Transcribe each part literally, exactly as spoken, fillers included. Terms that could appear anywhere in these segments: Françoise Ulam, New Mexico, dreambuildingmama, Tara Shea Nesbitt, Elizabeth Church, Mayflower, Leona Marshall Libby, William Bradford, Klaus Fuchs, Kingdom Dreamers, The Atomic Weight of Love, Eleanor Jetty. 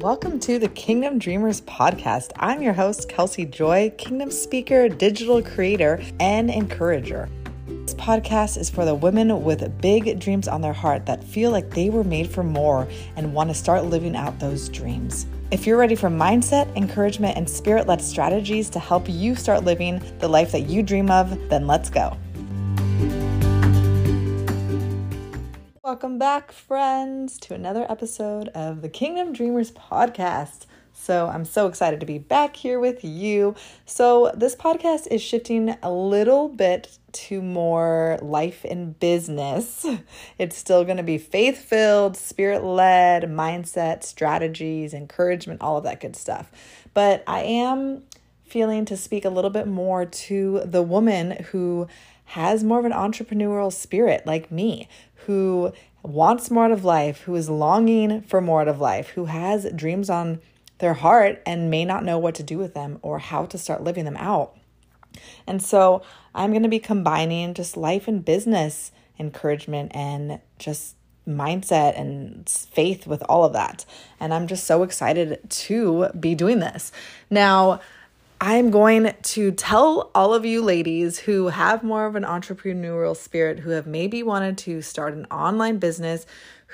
Welcome to the Kingdom Dreamers podcast. I'm your host, Kelsey Joy, Kingdom speaker, digital creator, and encourager. This podcast is for the women with big dreams on their heart that feel like they were made for more and want to start living out those dreams. If you're ready for mindset, encouragement, and spirit-led strategies to help you start living the life that you dream of, then let's go. Welcome back, friends, to another episode of the Kingdom Dreamers podcast. So I'm so excited to be back here with you. So this podcast is shifting a little bit to more life and business. It's still going to be faith-filled, spirit-led, mindset, strategies, encouragement, all of that good stuff. But I am feeling to speak a little bit more to the woman who has more of an entrepreneurial spirit like me, who wants more out of life, who is longing for more out of life, who has dreams on their heart and may not know what to do with them or how to start living them out. And so I'm going to be combining just life and business encouragement and just mindset and faith with all of that. And I'm just so excited to be doing this. Now, I'm going to tell all of you ladies who have more of an entrepreneurial spirit, who have maybe wanted to start an online business,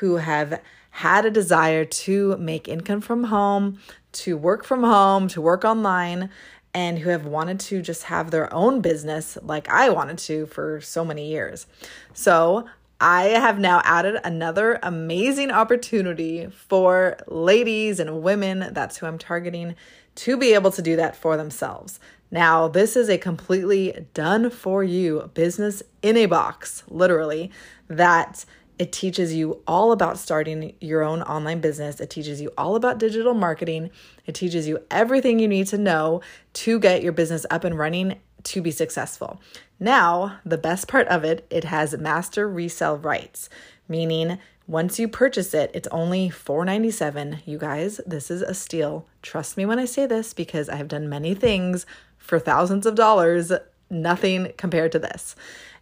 who have had a desire to make income from home, to work from home, to work online, and who have wanted to just have their own business like I wanted to for so many years. So I have now added another amazing opportunity for ladies and women, that's who I'm targeting, to be able to do that for themselves. Now, this is a completely done for you business in a box, literally, that it teaches you all about starting your own online business. It teaches you all about digital marketing. It teaches you everything you need to know to get your business up and running to be successful. Now, the best part of it, it has master resale rights, meaning once you purchase it, it's only four dollars and ninety-seven cents. You guys, this is a steal. Trust me when I say this because I have done many things for thousands of dollars, nothing compared to this.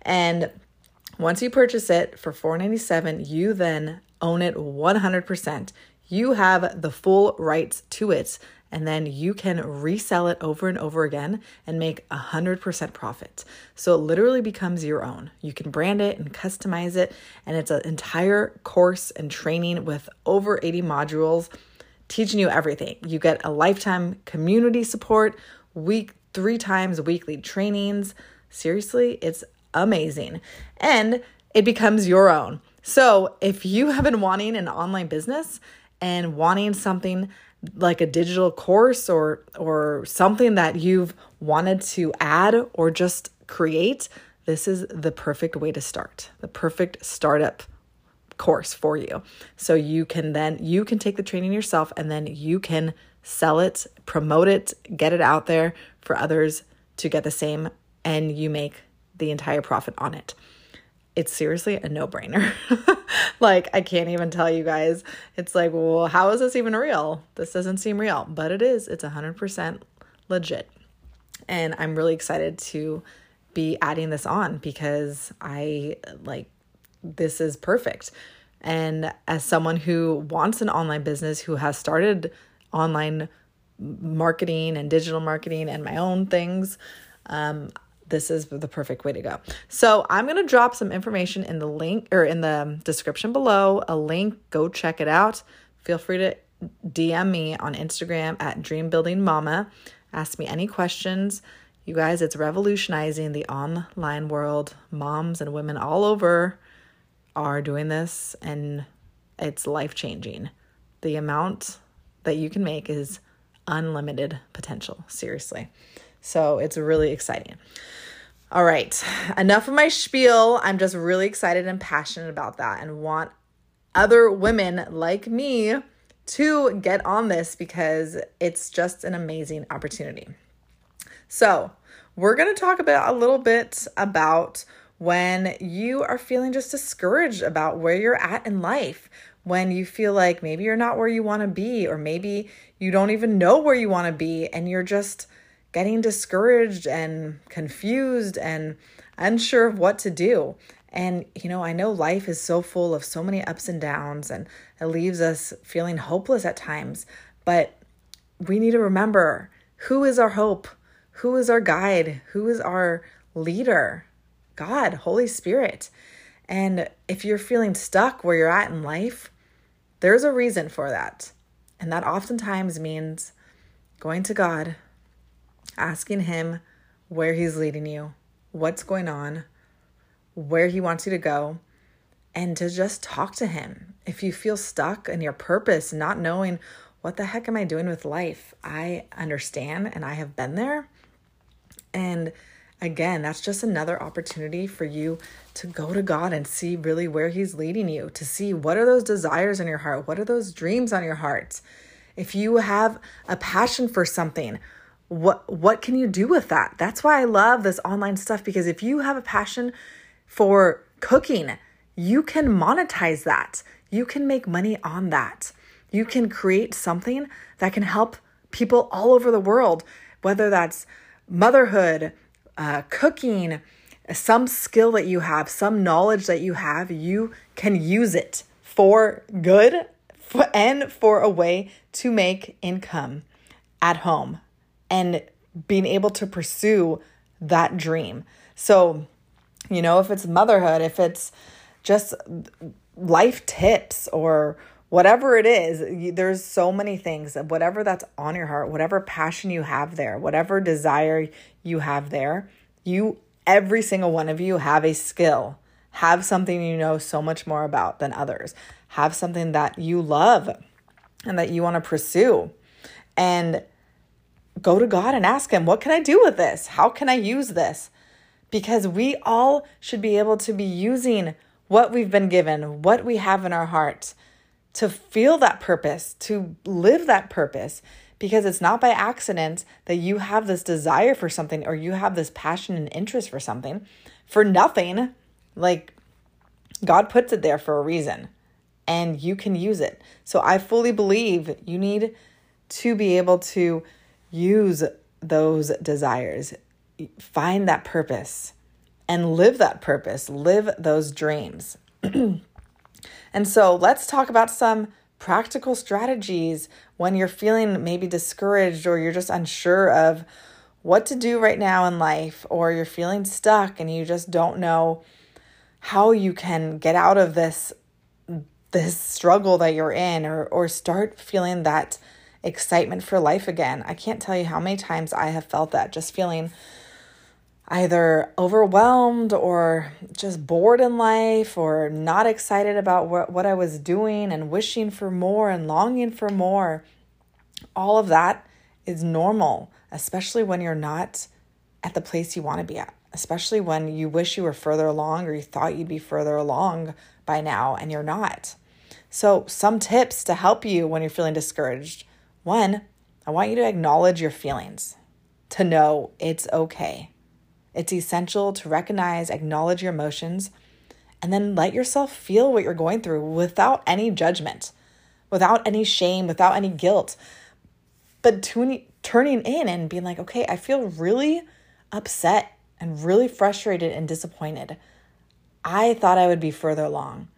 And once you purchase it for four dollars and ninety-seven cents, you then own it one hundred percent. You have the full rights to it, and then you can resell it over and over again and make one hundred percent profit. So it literally becomes your own. You can brand it and customize it, and it's an entire course and training with over eighty modules teaching you everything. You get a lifetime community support, week three times weekly trainings. Seriously, it's amazing. And it becomes your own. So if you have been wanting an online business and wanting something like a digital course or or something that you've wanted to add or just create, this is the perfect way to start, the perfect startup course for you. So you can then, you can take the training yourself and then you can sell it, promote it, get it out there for others to get the same, and you make the entire profit on it. It's seriously a no-brainer. Like, I can't even tell you guys. It's like, well, how is this even real? This doesn't seem real, but it is. It's one hundred percent legit. And I'm really excited to be adding this on because I, like, this is perfect. And as someone who wants an online business, who has started online marketing and digital marketing and my own things, um, this is the perfect way to go. So I'm going to drop some information in the link or in the description below, a link, go check it out. Feel free to D M me on Instagram at dreambuildingmama. Ask me any questions. You guys, it's revolutionizing the online world. Moms and women all over are doing this and it's life-changing. The amount that you can make is unlimited potential, seriously. So it's really exciting. All right, enough of my spiel. I'm just really excited and passionate about that and want other women like me to get on this because it's just an amazing opportunity. So we're going to talk about a little bit about when you are feeling just discouraged about where you're at in life, when you feel like maybe you're not where you want to be, or maybe you don't even know where you want to be and you're just getting discouraged and confused and unsure of what to do. And, you know, I know life is so full of so many ups and downs, and it leaves us feeling hopeless at times. But we need to remember, who is our hope? Who is our guide? Who is our leader? God, Holy Spirit. And if you're feeling stuck where you're at in life, there's a reason for that. And that oftentimes means going to God, asking him where he's leading you, what's going on, where he wants you to go, and to just talk to him. If you feel stuck in your purpose, not knowing what the heck am I doing with life, I understand, and I have been there. And again, that's just another opportunity for you to go to God and see really where he's leading you, to see what are those desires in your heart? What are those dreams on your heart? If you have a passion for something, what what can you do with that? That's why I love this online stuff, because if you have a passion for cooking, you can monetize that. You can make money on that. You can create something that can help people all over the world, whether that's motherhood, uh, cooking, some skill that you have, some knowledge that you have, you can use it for good and for a way to make income at home and being able to pursue that dream. So, you know, if it's motherhood, if it's just life tips or whatever it is, there's so many things, whatever that's on your heart, whatever passion you have there, whatever desire you have there, you, every single one of you have a skill, have something you know so much more about than others, have something that you love and that you want to pursue, and go to God and ask him, what can I do with this? How can I use this? Because we all should be able to be using what we've been given, what we have in our heart, to feel that purpose, to live that purpose, because it's not by accident that you have this desire for something or you have this passion and interest for something for nothing. Like, God puts it there for a reason and you can use it. So I fully believe you need to be able to use those desires, find that purpose and live that purpose, live those dreams. And so let's talk about some practical strategies when you're feeling maybe discouraged or you're just unsure of what to do right now in life, or you're feeling stuck and you just don't know how you can get out of this, this struggle that you're in, or, or start feeling that excitement for life again. I can't tell you how many times I have felt that, just feeling either overwhelmed or just bored in life or not excited about what, what I was doing and wishing for more and longing for more. All of that is normal, especially when you're not at the place you want to be at, especially when you wish you were further along or you thought you'd be further along by now and you're not. So some tips to help you when you're feeling discouraged. One, I want you to acknowledge your feelings, to know it's okay. It's essential to recognize, acknowledge your emotions, and then let yourself feel what you're going through without any judgment, without any shame, without any guilt, but tuning, turning in and being like, okay, I feel really upset and really frustrated and disappointed. I thought I would be further along.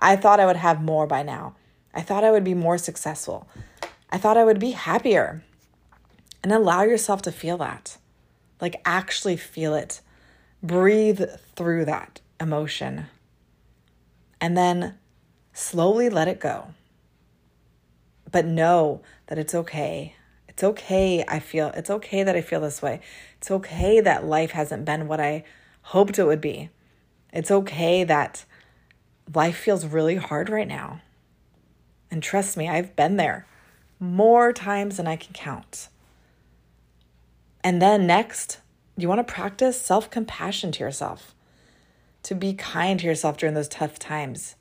I thought I would have more by now. I thought I would be more successful. I thought I would be happier. And allow yourself to feel that. Like, actually feel it. Breathe through that emotion. And then slowly let it go. But know that it's okay. It's okay I feel. It's okay that I feel this way. It's okay that life hasn't been what I hoped it would be. It's okay that life feels really hard right now. And trust me, I've been there more times than I can count. And then next, you want to practice self-compassion to yourself, to be kind to yourself during those tough times.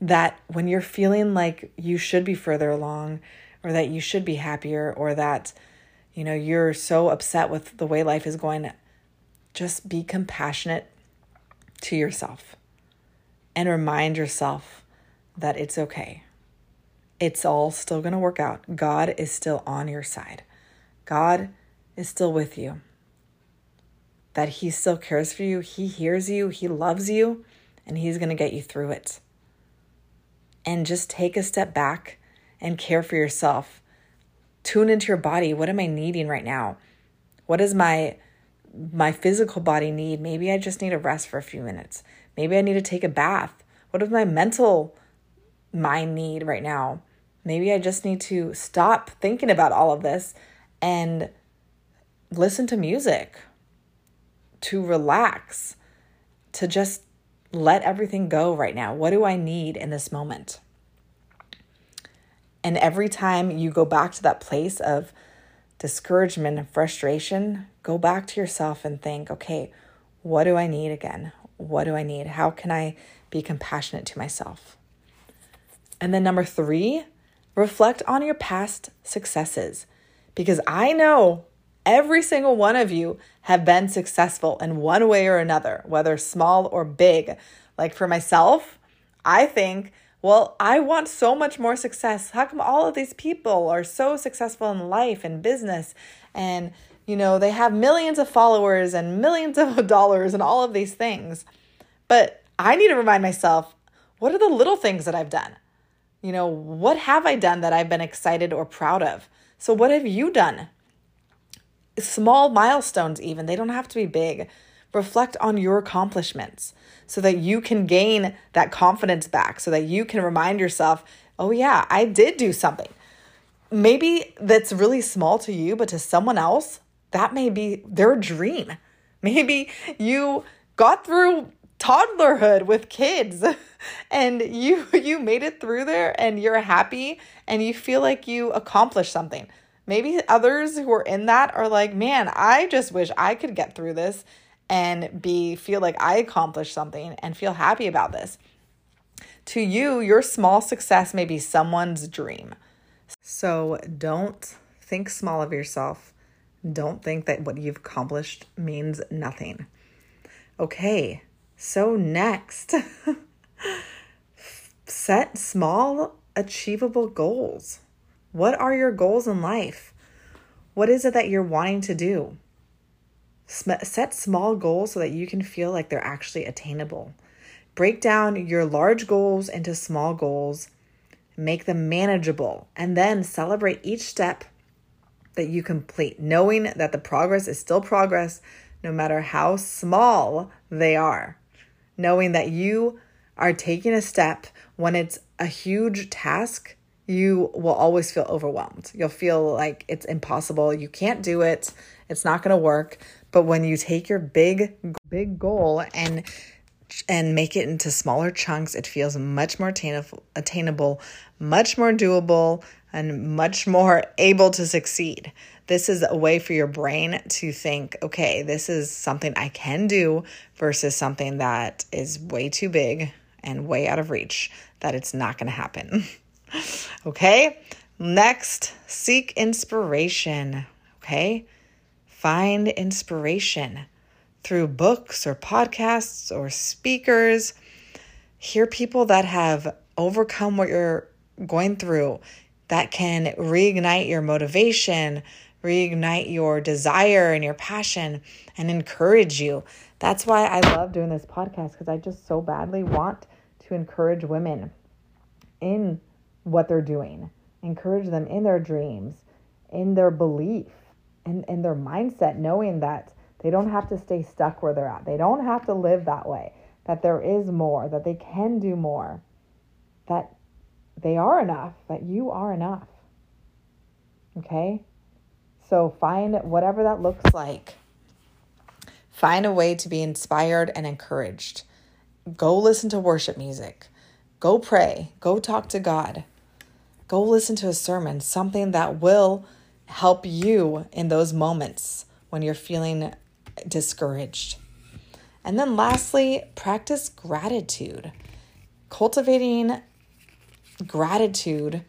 That when you're feeling like you should be further along, or that you should be happier, or that, you know, you're so upset with the way life is going, just be compassionate to yourself and remind yourself that it's okay. It's all still going to work out. God is still on your side. God is still with you, that he still cares for you, he hears you, he loves you, and he's going to get you through it. And just take a step back and care for yourself. Tune into your body. What am I needing right now? What does my my physical body need? Maybe I just need a rest for a few minutes. Maybe I need to take a bath. What does my mental mind need right now? Maybe I just need to stop thinking about all of this and listen to music, to relax, to just let everything go right now. What do I need in this moment? And every time you go back to that place of discouragement and frustration, go back to yourself and think, okay, what do I need again? What do I need? How can I be compassionate to myself? And then number three, reflect on your past successes, because I know every single one of you have been successful in one way or another, whether small or big. Like for myself, I think, well, I want so much more success. How come all of these people are so successful in life and business? And, you know, they have millions of followers and millions of dollars and all of these things. But I need to remind myself, what are the little things that I've done? You know, what have I done that I've been excited or proud of? So what have you done? Small milestones even, they don't have to be big. Reflect on your accomplishments so that you can gain that confidence back, so that you can remind yourself, oh yeah, I did do something. Maybe that's really small to you, but to someone else, that may be their dream. Maybe you got through toddlerhood with kids and you you made it through there and you're happy and you feel like you accomplished something. Maybe others who are in that are like, man, I just wish I could get through this and be feel like I accomplished something and feel happy about this. To you, your small success may be someone's dream. So don't think small of yourself. Don't think that what you've accomplished means nothing. Okay, so next, set small, achievable goals. What are your goals in life? What is it that you're wanting to do? Set small goals so that you can feel like they're actually attainable. Break down your large goals into small goals, make them manageable, and then celebrate each step that you complete, knowing that the progress is still progress, no matter how small they are. Knowing that you are taking a step. When it's a huge task, you will always feel overwhelmed. You'll feel like it's impossible. You can't do it. It's not going to work. But when you take your big, big goal and and make it into smaller chunks, it feels much more attainable, attainable, much more doable, and much more able to succeed. This is a way for your brain to think, okay, this is something I can do versus something that is way too big and way out of reach, that it's not going to happen. Okay, next, seek inspiration. Okay, find inspiration through books or podcasts or speakers. Hear people that have overcome what you're going through, that can reignite your motivation, reignite your desire and your passion, and encourage you. That's why I love doing this podcast, because I just so badly want to encourage women in what they're doing, encourage them in their dreams, in their belief, and in, in their mindset, knowing that they don't have to stay stuck where they're at. They don't have to live that way, that there is more, that they can do more, that they are enough, that you are enough. Okay? So find whatever that looks like. Find a way to be inspired and encouraged. Go listen to worship music. Go pray. Go talk to God. Go listen to a sermon, something that will help you in those moments when you're feeling discouraged. And then lastly, practice gratitude. Cultivating gratitude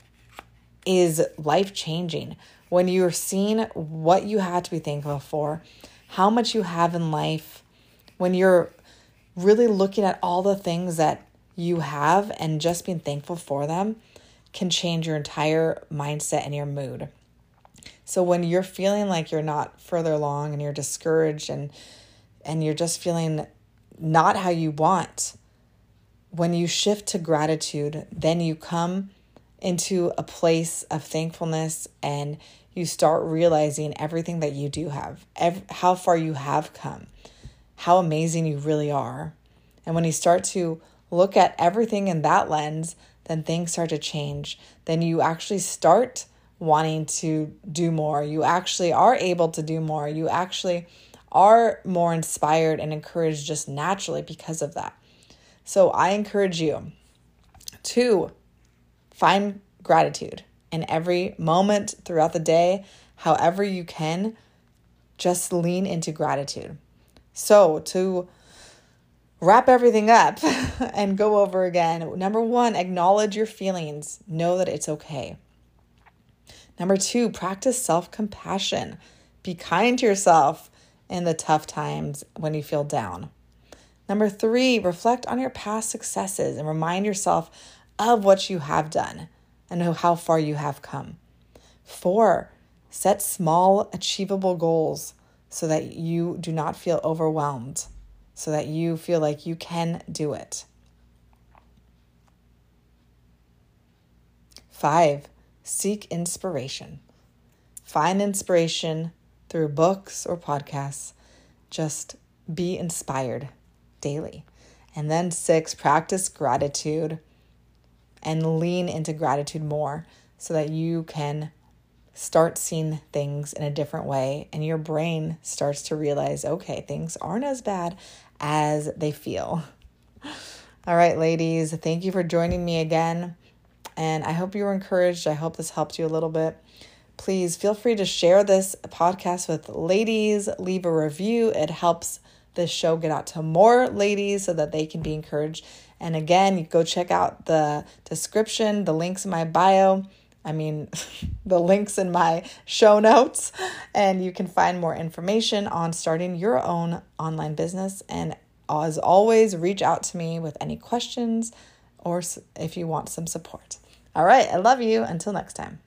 is life-changing. When you're seeing what you have to be thankful for, how much you have in life, when you're really looking at all the things that you have and just being thankful for them, can change your entire mindset and your mood. So when you're feeling like you're not further along and you're discouraged and and you're just feeling not how you want, when you shift to gratitude, then you come into a place of thankfulness, and you start realizing everything that you do have, ev- how far you have come, how amazing you really are. And when you start to look at everything in that lens, then things start to change. Then you actually start wanting to do more. You actually are able to do more. You actually are more inspired and encouraged just naturally because of that. So I encourage you to find gratitude in every moment throughout the day, however you can, just lean into gratitude. So to wrap everything up and go over again, number one, acknowledge your feelings. Know that it's okay. Number two, practice self-compassion. Be kind to yourself in the tough times when you feel down. Number three, reflect on your past successes and remind yourself of what you have done and how far you have come. Four, set small, achievable goals so that you do not feel overwhelmed, so that you feel like you can do it. Five, seek inspiration. Find inspiration through books or podcasts. Just be inspired daily. And then six, practice gratitude and lean into gratitude more so that you can start seeing things in a different way and your brain starts to realize, okay, things aren't as bad as they feel. All right, ladies, thank you for joining me again. And I hope you were encouraged. I hope this helped you a little bit. Please feel free to share this podcast with ladies. Leave a review. It helps this show get out to more ladies so that they can be encouraged. And again, you go check out the description, the links in my bio. I mean, the links in my show notes. And you can find more information on starting your own online business. And as always, reach out to me with any questions or if you want some support. All right, I love you. Until next time.